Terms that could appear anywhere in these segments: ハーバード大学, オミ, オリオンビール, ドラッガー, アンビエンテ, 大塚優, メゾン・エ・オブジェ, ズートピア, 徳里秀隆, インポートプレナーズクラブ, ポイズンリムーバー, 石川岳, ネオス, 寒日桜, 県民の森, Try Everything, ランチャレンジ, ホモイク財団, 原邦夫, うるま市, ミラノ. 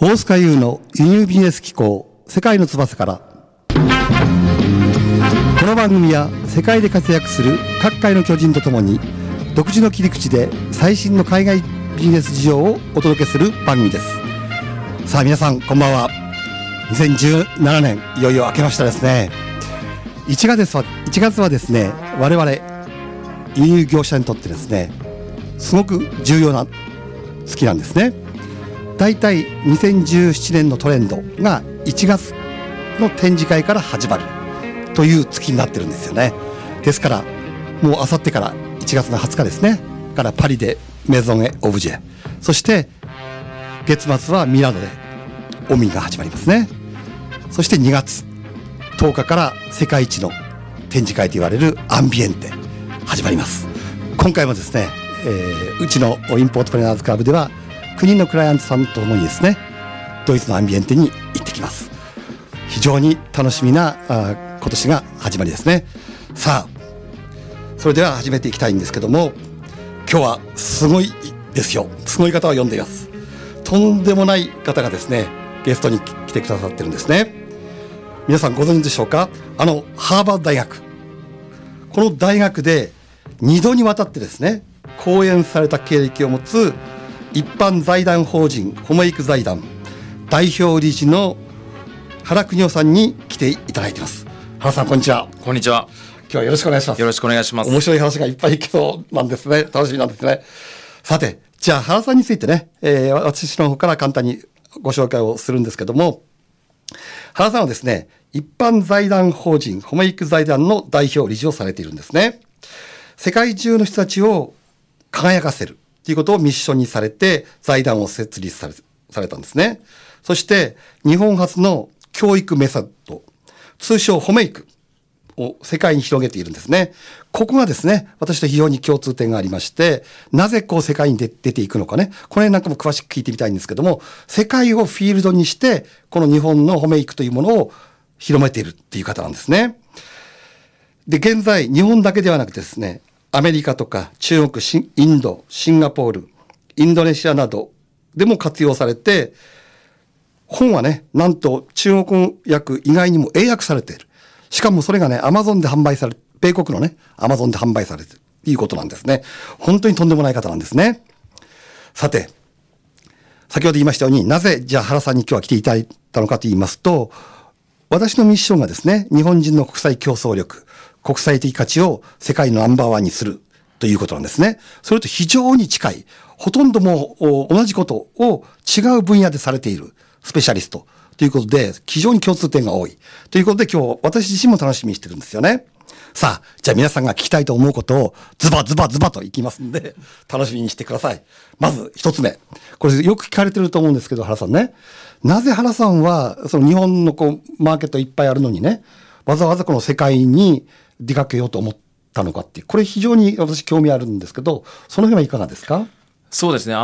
大塚優の輸入ビジネス機構世界の翼から。この番組は世界で活躍する各界の巨人とともに独自の切り口で最新の海外ビジネス事情をお届けする番組です。さあ皆さんこんばんは。2017年いよいよ明けましたですね。1月はですね、我々輸入業者にとってですねすごく重要な月なんですね。だいたい2017年のトレンドが1月の展示会から始まるという月になってるんですよね。ですからもうあさってから1月の20日ですねからパリでメゾン・エ・オブジェ、そして月末はミラノでオミが始まりますね。そして2月10日から世界一の展示会と言われるアンビエンテ始まります。今回もですね、うちのインポートプレナーズクラブでは国のクライアントさんとともにですねドイツのアンビエンテに行ってきます。非常に楽しみな今年が始まりですね。さあそれでは始めていきたいんですけども、今日はすごいですよ。すごい方を呼んでいます。とんでもない方がですねゲストに来てくださってるんですね。皆さんご存知でしょうか。ハーバード大学、この大学で2度にわたってですね講演された経歴を持つ一般財団法人ホモイク財団代表理事の原邦夫さんに来ていただいています。原さんこんにちは。こんにちは。今日はよろしくお願いします。よろしくお願いします。面白い話がいっぱいいけそうなんですね。楽しみなんですね。さてじゃあ原さんについてね、私の方から簡単にご紹介をするんですけども、原さんはですね一般財団法人ホモイク財団の代表理事をされているんですね。世界中の人たちを輝かせるということをミッションにされて財団を設立されたんですね。そして日本初の教育メソッド、通称ホモイクを世界に広げているんですね。ここがですね私と非常に共通点がありまして、なぜこう世界に出ていくのかね、これなんかも詳しく聞いてみたいんですけども、世界をフィールドにしてこの日本のホモイクというものを広めているっていう方なんですね。で現在日本だけではなくてですねアメリカとか中国、インド、シンガポール、インドネシアなどでも活用されて、本はね、なんと中国訳以外にも英訳されている。しかもそれがね、米国のね、アマゾンで販売されているということなんですね。本当にとんでもない方なんですね。さて、先ほど言いましたように、なぜじゃあ原さんに今日は来ていただいたのかと言いますと、私のミッションがですね、日本人の国際競争力、国際的価値を世界のNo.1にするということなんですね。それと非常に近い、ほとんどもう同じことを違う分野でされているスペシャリストということで非常に共通点が多いということで、今日私自身も楽しみにしてるんですよね。さあじゃあ皆さんが聞きたいと思うことをズバズバズバといきますんで楽しみにしてください。まず一つ目、これよく聞かれてると思うんですけど、原さんね、なぜ原さんはその日本のこうマーケットいっぱいあるのにね、わざわざこの世界に出かけようと思ったのかっていう、これ非常に私興味あるんですけど、その辺はいかがですか。そうですね、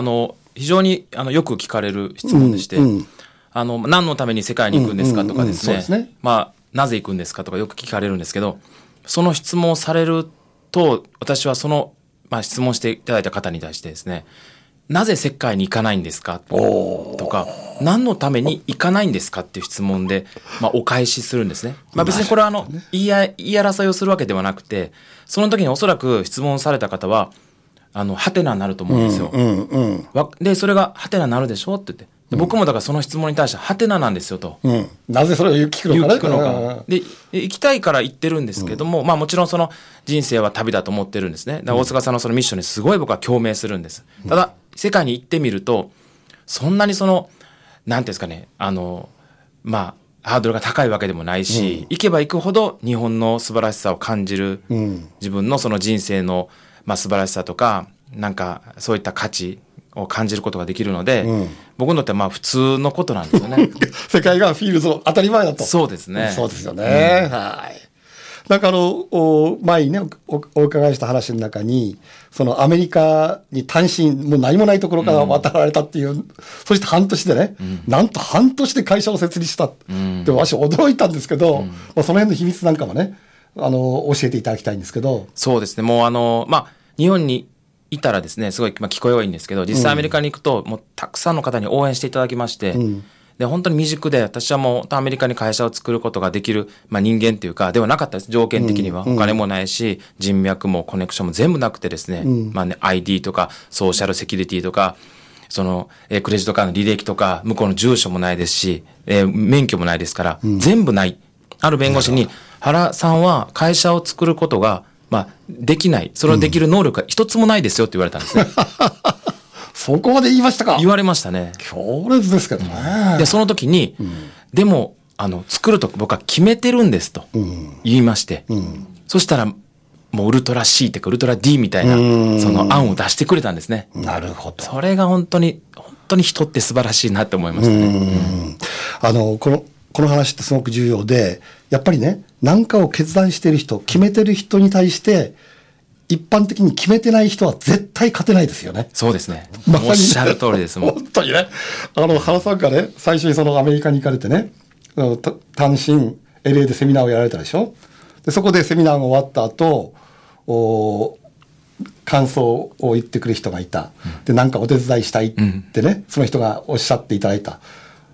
非常によく聞かれる質問でして、うんうん、何のために世界に行くんですかとかですね、うんうんうん、そうですね、まあ、なぜ行くんですかとかよく聞かれるんですけど、その質問をされると私はその、まあ、質問していただいた方に対してですね、なぜ世界に行かないんですかとか、何のために行かないんですかっていう質問で、まあ、お返しするんですね。まあ、別にこれは言い争いをするわけではなくて、その時におそらく質問された方はハテナになると思うんですよ、うんうんうん、でそれがハテナになるでしょって言って、で僕もだからその質問に対してハテナなんですよと、うん、なぜそれを聞くのかで行きたいから行ってるんですけども、うん、まあ、もちろんその人生は旅だと思ってるんですね。だから大塚さんのそのミッションにすごい僕は共鳴するんです。ただ世界に行ってみるとそんなにそのなんていうんですかね、まあハードルが高いわけでもないし、うん、行けば行くほど日本の素晴らしさを感じる、うん、自分のその人生の、まあ、素晴らしさとかなんかそういった価値を感じることができるので、うん、僕にとってはまあ普通のことなんですよね。世界がフィールド当たり前だと。そうですね。そうですよね。うん、はい。なんか前にねお伺いした話の中に、そのアメリカに単身もう何もないところから渡られたっていう、うん、そして半年でね、うん、なんと半年で会社を設立したって、うん、でも私驚いたんですけど、うん、まあ、その辺の秘密なんかもね教えていただきたいんですけど。そうですね。もうまあ日本にいたらですね、すごい、まあ、聞こえはいいんですけど、実際アメリカに行くと、もうたくさんの方に応援していただきまして、うん、で、本当に未熟で、私はもうアメリカに会社を作ることができる、まあ、人間というか、ではなかったです。条件的には。お金もないし、人脈もコネクションも全部なくてですね、まあね、ID とか、ソーシャルセキュリティとか、その、クレジットカードの履歴とか、向こうの住所もないですし、免許もないですから、全部ない。ある弁護士に、原さんは会社を作ることが、まあ、できない。それをできる能力が一つもないですよって言われたんですね。そこまで言いましたか？言われましたね。強烈ですけどね。で、その時に、でも、作ると僕は決めてるんですと言いまして、そしたら、もうウルトラ C とかウルトラ D みたいな、その案を出してくれたんですね。なるほど。それが本当に人って素晴らしいなって思いましたね。この話ってすごく重要で、やっぱりね、何かを決断している人、決めてる人に対して、一般的に決めてない人は絶対勝てないですよね。そうですね。まさにね、おっしゃる通りですもん。本当にね。原さんがね、最初にそのアメリカに行かれてね、単身 LA でセミナーをやられたでしょ。で、そこでセミナーが終わった後、感想を言ってくる人がいた。で、なんかお手伝いしたいってね、その人がおっしゃっていただいた。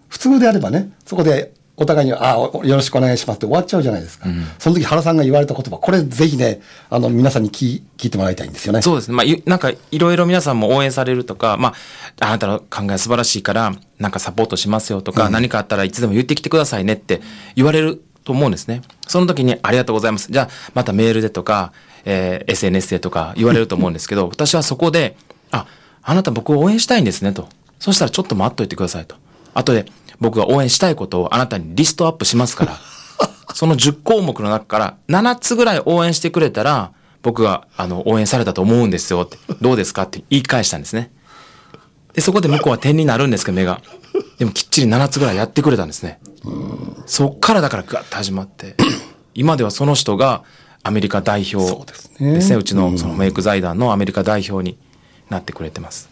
普通であればね、そこでお互いに、よろしくお願いしますって終わっちゃうじゃないですか。その時原さんが言われた言葉、これぜひね、皆さんに聞いてもらいたいんですよね。そうですね。まあ、なんかいろいろ皆さんも応援されるとか、まあ、あなたの考え素晴らしいから、なんかサポートしますよとか、何かあったらいつでも言ってきてくださいねって言われると思うんですね。その時にありがとうございます。じゃあ、またメールでとか、SNS でとか言われると思うんですけど、私はそこで、あなた僕を応援したいんですねと。そしたらちょっと待っといてくださいと。あとで僕が応援したいことをあなたにリストアップしますから、その10項目の中から7つぐらい応援してくれたら、僕が応援されたと思うんですよって、どうですかって言い返したんですね。で、そこで向こうは点になるんですけど、目が。でもきっちり7つぐらいやってくれたんですね。そっからだからガッと始まって、今ではその人がアメリカ代表ですね。うちのそのメイク財団のアメリカ代表になってくれてます。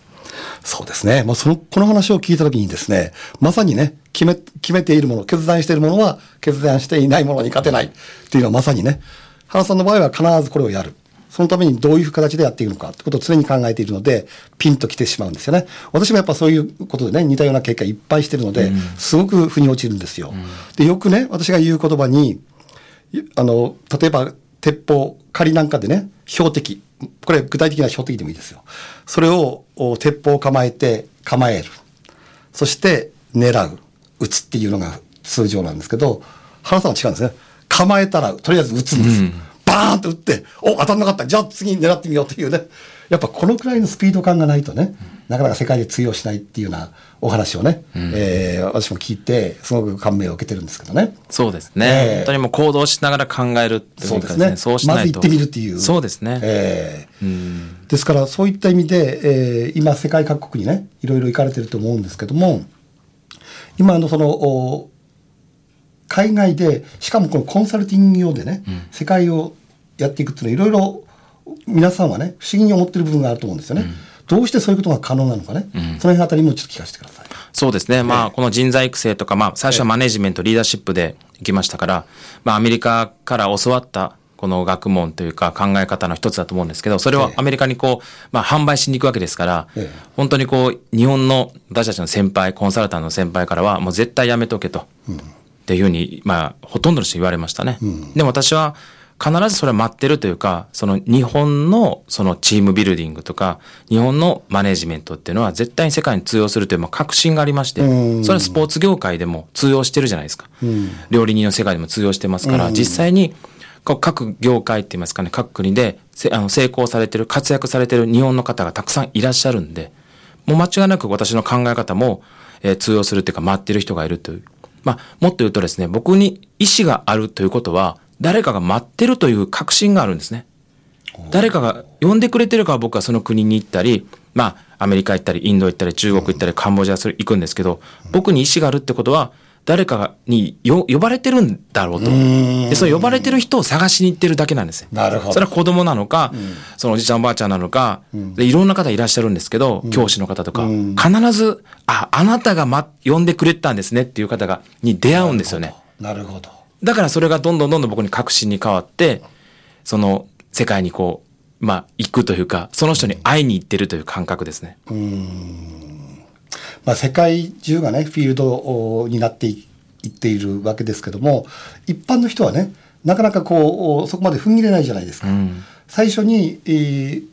そうですね。まあ、この話を聞いたときにですね、まさにね、決めているもの、決断しているものは、決断していないものに勝てないっていうのはまさにね、原さんの場合は必ずこれをやる。そのためにどういう形でやっていくのかってことを常に考えているので、ピンと来てしまうんですよね。私もやっぱそういうことでね、似たような経験いっぱいしてるので、すごく腑に落ちるんですよ。で、よくね、私が言う言葉に、例えば、鉄砲、仮なんかでね、標的。これ具体的な標的でもいいですよ。それを鉄砲を構える。そして狙う。撃つっていうのが通常なんですけど、原さんは違うんですね。構えたらとりあえず撃つんです。バーンと撃って、当たんなかった。じゃあ次狙ってみようというね。やっぱこのくらいのスピード感がないとね、なかなか世界で通用しないっていうようなお話をね、私も聞いて、すごく感銘を受けてるんですけどね。そうですね。本当にもう行動しながら考えるっていうかですね。そうしないと。まず行ってみるっていう。そうですね。ですから、そういった意味で、今世界各国にね、いろいろ行かれてると思うんですけども、今のその、海外で、しかもこのコンサルティング用でね、世界をやっていくっていうのはいろいろ、皆さんはね、不思議に思ってる部分があると思うんですよね。どうしてそういうことが可能なのかね。その辺あたりもちょっと聞かせてください。そうですね。まあ、この人材育成とか、まあ、最初はマネジメント、リーダーシップで行きましたから、まあ、アメリカから教わった、この学問というか考え方の一つだと思うんですけど、それはアメリカにまあ、販売しに行くわけですから、本当に日本の私たちの先輩、コンサルタントの先輩からは、もう絶対やめとけと。っていうふうに、まあ、ほとんどの人言われましたね。でも私は、必ずそれは待ってるというか、その日本のそのチームビルディングとか、日本のマネジメントっていうのは絶対に世界に通用するという確信がありまして、それはスポーツ業界でも通用してるじゃないですか。料理人の世界でも通用してますから、実際に各業界って言いますかね、各国で成功されてる、活躍されてる日本の方がたくさんいらっしゃるんで、もう間違いなく私の考え方も通用するというか、待ってる人がいるという。まあ、もっと言うとですね、僕に意思があるということは、誰かが待ってるという確信があるんですね。誰かが呼んでくれてるから僕はその国に行ったり、まあアメリカ行ったりインド行ったり中国行ったりカンボジア行くんですけど、僕に意思があるってことは誰かに呼ばれてるんだろうと。で、その呼ばれてる人を探しに行ってるだけなんですよ。なるほど。それは子供なのか、そのおじちゃんおばあちゃんなのか、でいろんな方いらっしゃるんですけど、教師の方とか、必ず、あなたが呼んでくれたんですねっていう方に出会うんですよね。なるほど。だからそれがどんどん僕に確信に変わって、その世界にまあ、行くというか、その人に会いに行ってるという感覚ですね。まあ、世界中がね、フィールドになっていっているわけですけども、一般の人はね、なかなかこうそこまで踏ん切れないじゃないですか。最初に、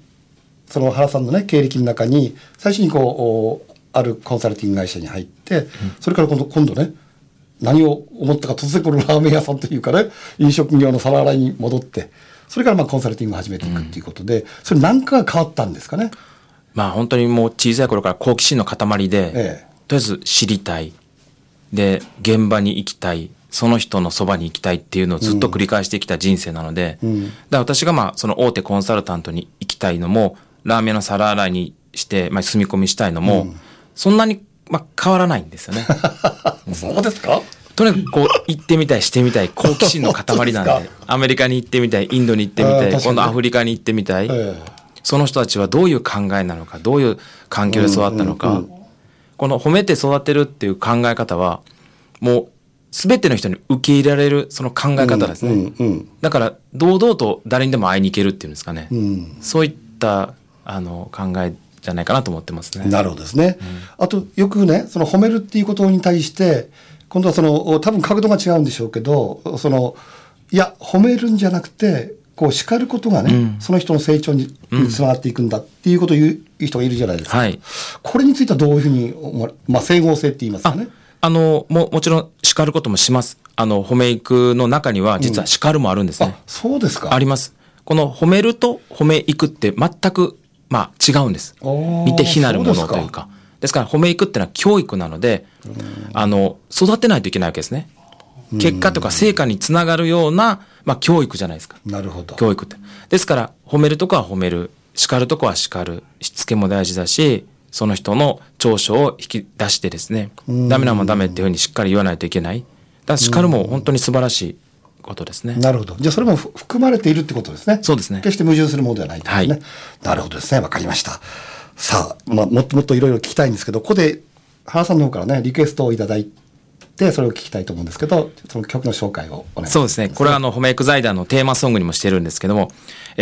その原さんのね経歴の中に最初にこうあるコンサルティング会社に入って、それから今度ね何を思ったか突然このラーメン屋さんというかね飲食業の皿洗いに戻って、それからまあコンサルティングを始めていくっていうことで、それ何かが変わったんですかね。まあ本当にもう小さい頃から好奇心の塊で、とりあえず知りたいで現場に行きたい。その人のそばに行きたいっていうのをずっと繰り返してきた人生なので、だから私がまあその大手コンサルタントに行きたいのも、ラーメンの皿洗いにしてまあ住み込みしたいのも、そんなにまあ変わらないんですよね。そうですか？とにかくこう行ってみたいしてみたい好奇心の塊なんで、アメリカに行ってみたい、インドに行ってみたい、今度アフリカに行ってみたい、その人たちはどういう考えなのか、どういう環境で育ったのか、この褒めて育てるっていう考え方はもう全ての人に受け入れられるその考え方ですね。だから堂々と誰にでも会いに行けるっていうんですかね、そういった考えじゃないかなと思ってますね。なるほどですね、あとよくねその褒めるっていうことに対して今度はその多分角度が違うんでしょうけど、そのいや褒めるんじゃなくてこう叱ることがね、その人の成長につながっていくんだっていうことを言う人がいるじゃないですか、これについてはどういうふうにまあ、整合性って言いますかね。もちろん叱ることもします。褒め育の中には実は叱るもあるんですね。あ、そうですか。あります。この褒めると褒め育って全く、まあ、違うんです。似て非なるものというか。ですから褒め育ってのは教育なので、育てないといけないわけですね。結果とか成果につながるような、まあ、教育じゃないですか。なるほど。教育って。ですから褒めるとこは褒める、叱るとこは叱る、しつけも大事だし、その人の長所を引き出してですね、ダメなもんダメっていうふうにしっかり言わないといけない。だから叱るも本当に素晴らしいことですね。なるほど。じゃあそれも含まれているってことですね。そうですね。決して矛盾するものではないというね。なるほどですね。わかりました。さあ、まあ、もっともっといろいろ聞きたいんですけど、ここで原さんの方からねリクエストをいただいてそれを聞きたいと思うんですけど、その曲の紹介をお願いします。そうですね。これは褒め育財団のテーマソングにもしてるんですけども、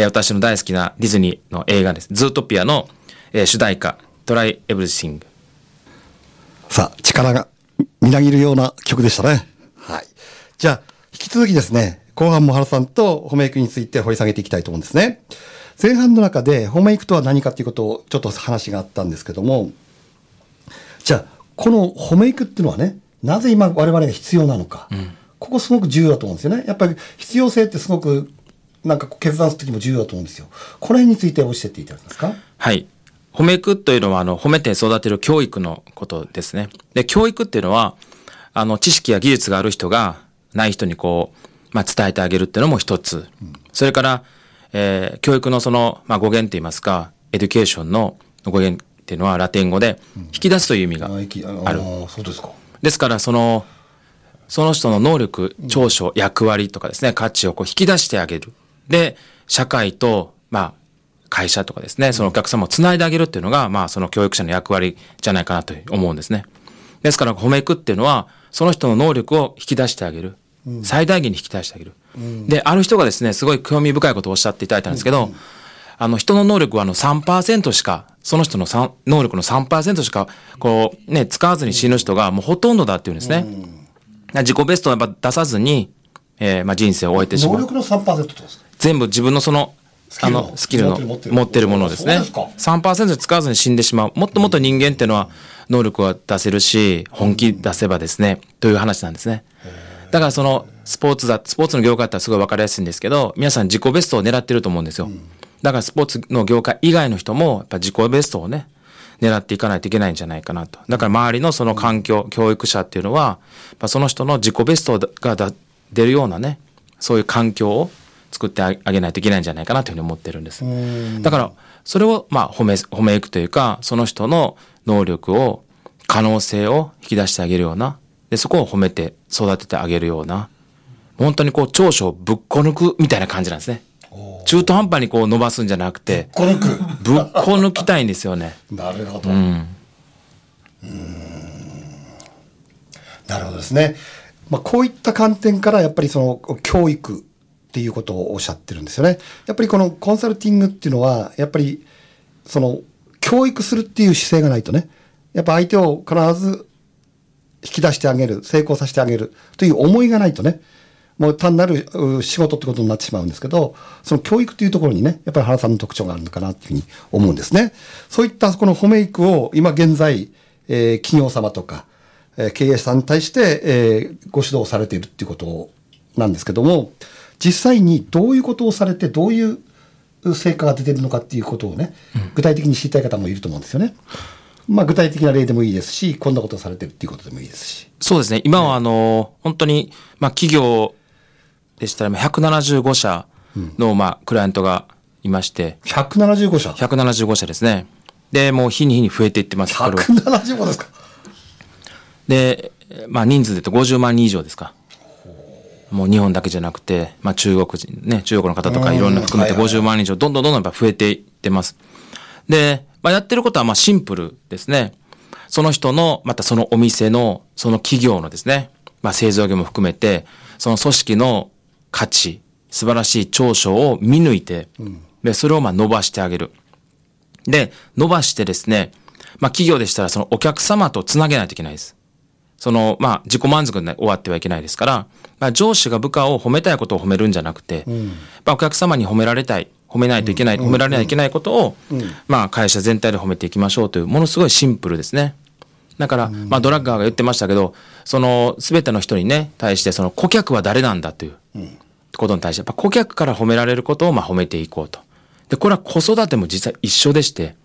私の大好きなディズニーの映画です。ズートピアの、主題歌。Try Everything。 さあ力がみなぎるような曲でしたね。はい。じゃあ引き続きですね、後半も原さんと褒め育について掘り下げていきたいと思うんですね。前半の中で褒め育とは何かということをちょっと話があったんですけども、じゃあこの褒め育っていうのはね、なぜ今我々が必要なのか、ここすごく重要だと思うんですよね。やっぱり必要性ってすごくなんか決断するときも重要だと思うんですよ。これについて教えていただけますか。はい。褒め育というのは褒めて育てる教育のことですね。で、教育っていうのは知識や技術がある人がない人にこう、まあ、伝えてあげるっていうのも一つ、それから、教育のその、まあ、語源といいますかエデュケーションの語源っていうのはラテン語で引き出すという意味がある、そうですか。ですからその人の能力、長所、役割とかですね、価値をこう引き出してあげる。で、社会とまあ会社とかですね、そのお客様をつないであげるっていうのが、まあその教育者の役割じゃないかなと思うんですね。ですから褒め育っていうのは、その人の能力を引き出してあげる。最大限に引き出してあげる。で、ある人がですね、すごい興味深いことをおっしゃっていただいたんですけど、人の能力は3% しか、その人の能力の 3% しか、こうね、使わずに死ぬ人がもうほとんどだっていうんですね。自己ベストを出さずに、まあ人生を終えてしまう。能力の 3% ってことですか？全部自分のその、スキルの持ってるものですね。3% 使わずに死んでしまう。もっともっと人間っていうのは能力は出せるし、本気出せばですね、という話なんですね。だからスポーツの業界だったらすごい分かりやすいんですけど、皆さん自己ベストを狙ってると思うんですよ。だからスポーツの業界以外の人も、やっぱ自己ベストをね、狙っていかないといけないんじゃないかなと。だから周りのその環境、教育者っていうのは、その人の自己ベストが出るようなね、そういう環境を、作ってあげないといけないんじゃないかなというふうに思ってるんです。だからそれをまあ褒め育というか、その人の能力を、可能性を引き出してあげるような、でそこを褒めて育ててあげるような、本当にこう長所をぶっこ抜くみたいな感じなんですね。中途半端にこう伸ばすんじゃなくて、ぶっこ抜きたいんですよね。なるほど。なるほどですね。まあこういった観点からやっぱりその教育っていうことをおっしゃってるんですよね。やっぱりこのコンサルティングっていうのは、やっぱりその教育するっていう姿勢がないとね、やっぱ相手を必ず引き出してあげる、成功させてあげるという思いがないとね、もう単なる仕事ってことになってしまうんですけど、その教育というところにね、やっぱり原さんの特徴があるのかなっていうふうに思うんですね。そういったこの褒め育を今現在、企業様とか、経営者さんに対して、ご指導されているっていうことなんですけども、実際にどういうことをされて、どういう成果が出ているのかっていうことをね、具体的に知りたい方もいると思うんですよね。まあ、具体的な例でもいいですし、こんなことをされてるっていうことでもいいですし。そうですね。今は本当に、まあ、企業でしたら175社の、まあ、クライアントがいまして。175社 ?175 社ですね。で、もう日に日に増えていってます。175ですか。で、まあ、人数で言うと50万人以上ですか。もう日本だけじゃなくて、まあ、中国人ね、中国の方とかいろんな含めて50万人以上、どんどんどんどんやっぱ増えていってます。で、まあ、やってることはまあシンプルですね。その人の、またそのお店の、その企業のですね、まあ、製造業も含めて、その組織の価値、素晴らしい長所を見抜いて、で、それをまあ伸ばしてあげる。で、伸ばしてですね、まあ、企業でしたらそのお客様とつなげないといけないです。その、まあ、自己満足で終わってはいけないですから、まあ、上司が部下を褒めたいことを褒めるんじゃなくて、まあ、お客様に褒められたい、褒めないといけない、褒められないといけないことを、まあ、会社全体で褒めていきましょうという、ものすごいシンプルですね。だから、まあ、ドラッガーが言ってましたけど、その、すべての人にね、対して、その、顧客は誰なんだということに対して、やっぱ顧客から褒められることを、まあ、褒めていこうと。で、これは子育ても実は一緒でして、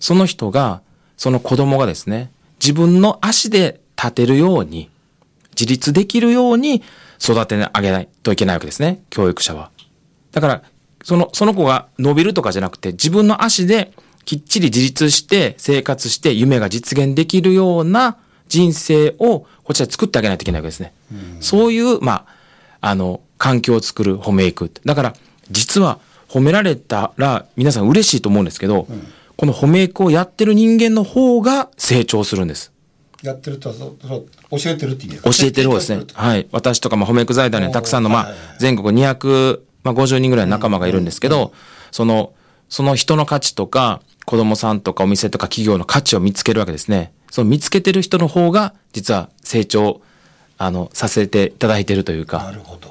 その人が、その子供がですね、自分の足で立てるように、自立できるように育て上げないといけないわけですね、教育者は。だから、その子が伸びるとかじゃなくて、自分の足できっちり自立して、生活して、夢が実現できるような人生を、こちらで作ってあげないといけないわけですね。そういう、まあ、環境を作る、褒めいく。だから、実は褒められたら、皆さん嬉しいと思うんですけど、この褒めいくをやってる人間の方が成長するんです。やってるとは、教えてるって意味ですか？教えてる方ですね。はい。私とか、まあ、褒めいく財団にはたくさんの、まあ、全国200、まあ、50人ぐらいの仲間がいるんですけど、その人の価値とか、子供さんとかお店とか企業の価値を見つけるわけですね。その見つけてる人の方が、実は成長、させていただいてるというか。なるほど。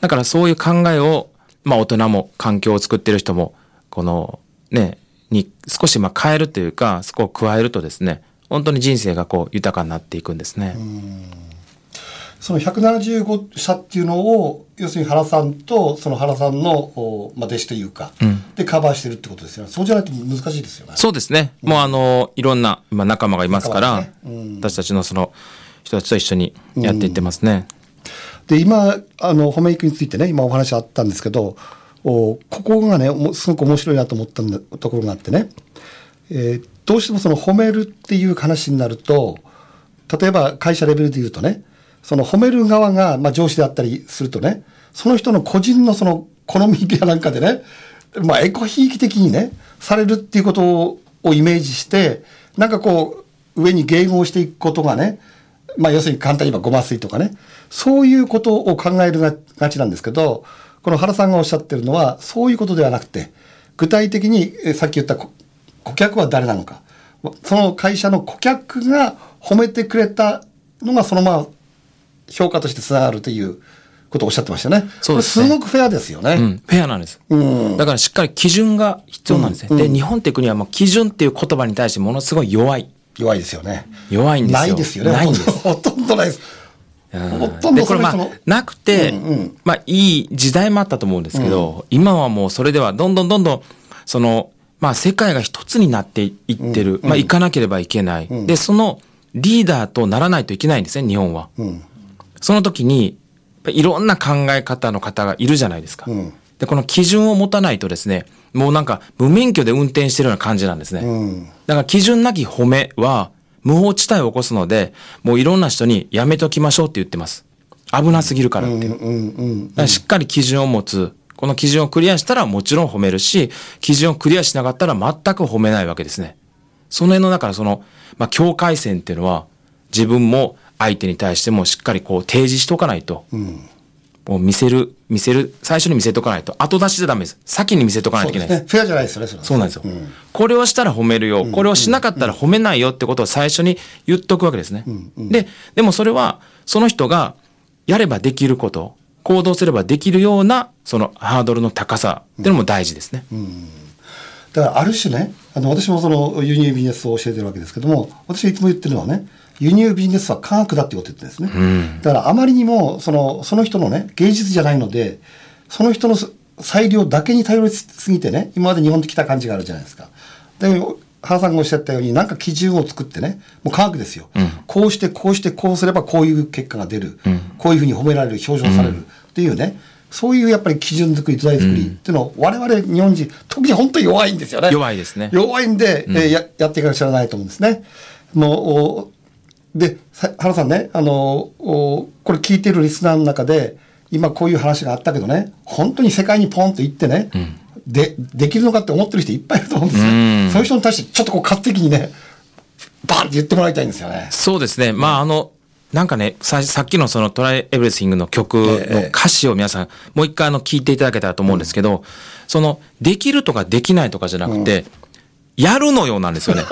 だからそういう考えを、まあ、大人も環境を作ってる人も、この、ね、に少しまあ変えるというか、そこを加えるとですね、本当に人生がこう豊かになっていくんですね。その175社っていうのを、要するに原さんとその原さんの、まあ、弟子というか、でカバーしてるってことですよね。そうじゃないと難しいですよね。そうですね。もういろんな今仲間がいますから、ね、私たちのその人たちと一緒にやっていってますね。で、今、褒め育についてね、今お話あったんですけど、ここがね、すごく面白いなと思ったところがあってね、どうしてもその褒めるっていう話になると、例えば会社レベルで言うとね、その褒める側が、まあ、上司であったりするとね、その人の個人のその好みやなんかでね、まあ、エコひいき的にね、されるっていうことをイメージして、なんかこう、上に迎合していくことがね、まあ、要するに簡単に言えばごますいとかね、そういうことを考えるがちなんですけど、この原さんがおっしゃってるのは、そういうことではなくて、具体的にさっき言った顧客は誰なのか、その会社の顧客が褒めてくれたのが、そのまま評価としてつながるということをおっしゃってましたね。そうですね。これすごくフェアですよね。うん、フェアなんです。だからしっかり基準が必要なんですね。で、日本っていう国はもう基準っていう言葉に対してものすごい弱い。弱いですよね。弱いんですよ。ないですよね。ないんです。ほとんどないです。ほとんどそれ、でこれまあなくて、まあいい時代もあったと思うんですけど、今はもうそれではどんどんどんどんそのまあ世界が一つになっていってる。まあ行かなければいけない。でそのリーダーとならないといけないんですね。日本は。その時にいろんな考え方の方がいるじゃないですか。でこの基準を持たないとですね、もうなんか無免許で運転してるような感じなんですね。だから基準なき褒めは無法地帯を起こすので、もういろんな人にやめときましょうって言ってます。危なすぎるからっていう。だからしっかり基準を持つ。この基準をクリアしたらもちろん褒めるし、基準をクリアしなかったら全く褒めないわけですね。その辺のだからその、まあ、境界線っていうのは自分も相手に対してもしっかりこう提示しておかないと、を見せる、最初に見せとかないと、後出しじゃダメです。先に見せとかないといけないです。そうですね。フェアじゃないですね、それ。そうなんですよ。うん、これをしたら褒めるよ、これをしなかったら褒めないよってことを最初に言っとくわけですね。うんうん、でもそれは、その人がやればできること、行動すればできるような、そのハードルの高さっていうのも大事ですね。うんうん、だからある種ね、私もその輸入ビジネスを教えてるわけですけども、私がいつも言ってるのはね、輸入ビジネスは科学だってこと言ってるんですね。うん、だからあまりにもその人のね、芸術じゃないので、その人の裁量だけに頼りすぎてね、今まで日本で来た感じがあるじゃないですか。で、原さんがおっしゃったように、なんか基準を作ってね、もう科学ですよ。うん、こうしてこうすればこういう結果が出る。うん、こういうふうに褒められる、表彰されるっていうね、そういうやっぱり基準作り、土台作りっていうのを我々日本人、特に本当に弱いんですよね。弱いですね。弱いんで、やっていかなきゃならないと思うんですね。で、原さんね、これ聞いてるリスナーの中で、今こういう話があったけどね、本当に世界にポンと行ってね、できるのかって思ってる人いっぱいいると思うんですよ。そういう人に対してちょっとこう活的にね、バーンって言ってもらいたいんですよね。そうですね。まあなんかね、さっきのその Try Everything の曲の歌詞を皆さん、もう一回聞いていただけたらと思うんですけど、その、できるとかできないとかじゃなくて、やるのようなんですよね。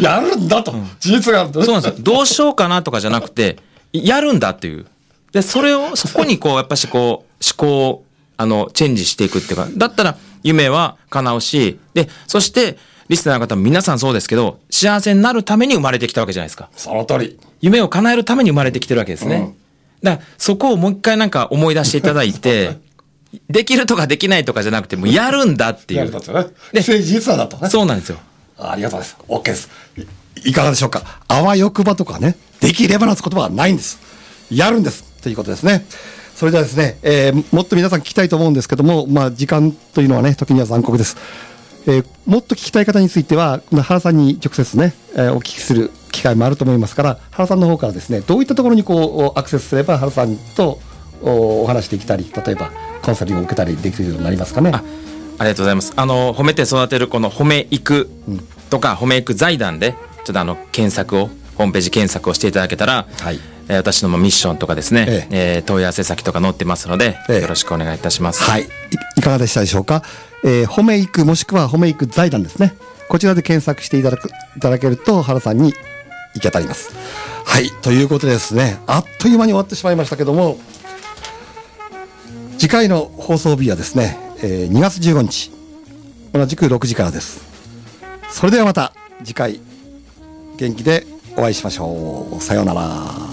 やるんだと。事実があると。そうなんですよ。どうしようかなとかじゃなくて、やるんだっていう。で、そこにこう、やっぱしこう、思考を、チェンジしていくっていうか、だったら、夢は叶うし、で、そして、リスナーの方も皆さんそうですけど、幸せになるために生まれてきたわけじゃないですか。その通り。夢を叶えるために生まれてきてるわけですね。うん、だからそこをもう一回なんか思い出していただいて、できるとかできないとかじゃなくて、もうやるんだっていう。やるんだとね。で、誠実だとね。そうなんですよ。ありがとうございます。OK です。いかがでしょうか。あわよくばとかね、できればなす言葉はないんです。やるんですということですね。それではですね、もっと皆さん聞きたいと思うんですけども、まあ時間というのはね、時には残酷です。もっと聞きたい方については原さんに直接ね、お聞きする機会もあると思いますから、原さんの方からですね、どういったところにこうアクセスすれば原さんとお話できたり、例えばコンサルティングを受けたりできるようになりますかね。 ありがとうございます。褒めて育てるこの褒めいくとか、褒めいく財団でちょっと検索を、ホームページ検索をしていただけたら、はい、私のミッションとかですね、問い合わせ先とか載ってますので、よろしくお願いいたします。はい、いかがでしたでしょうか。褒めいく、もしくは褒めいく財団ですね、こちらで検索していただけると原さんに行き当たります。はい、ということでですね、あっという間に終わってしまいましたけども、次回の放送日はですね、2月15日同じく6時からです。それではまた次回元気でお会いしましょう。さようなら。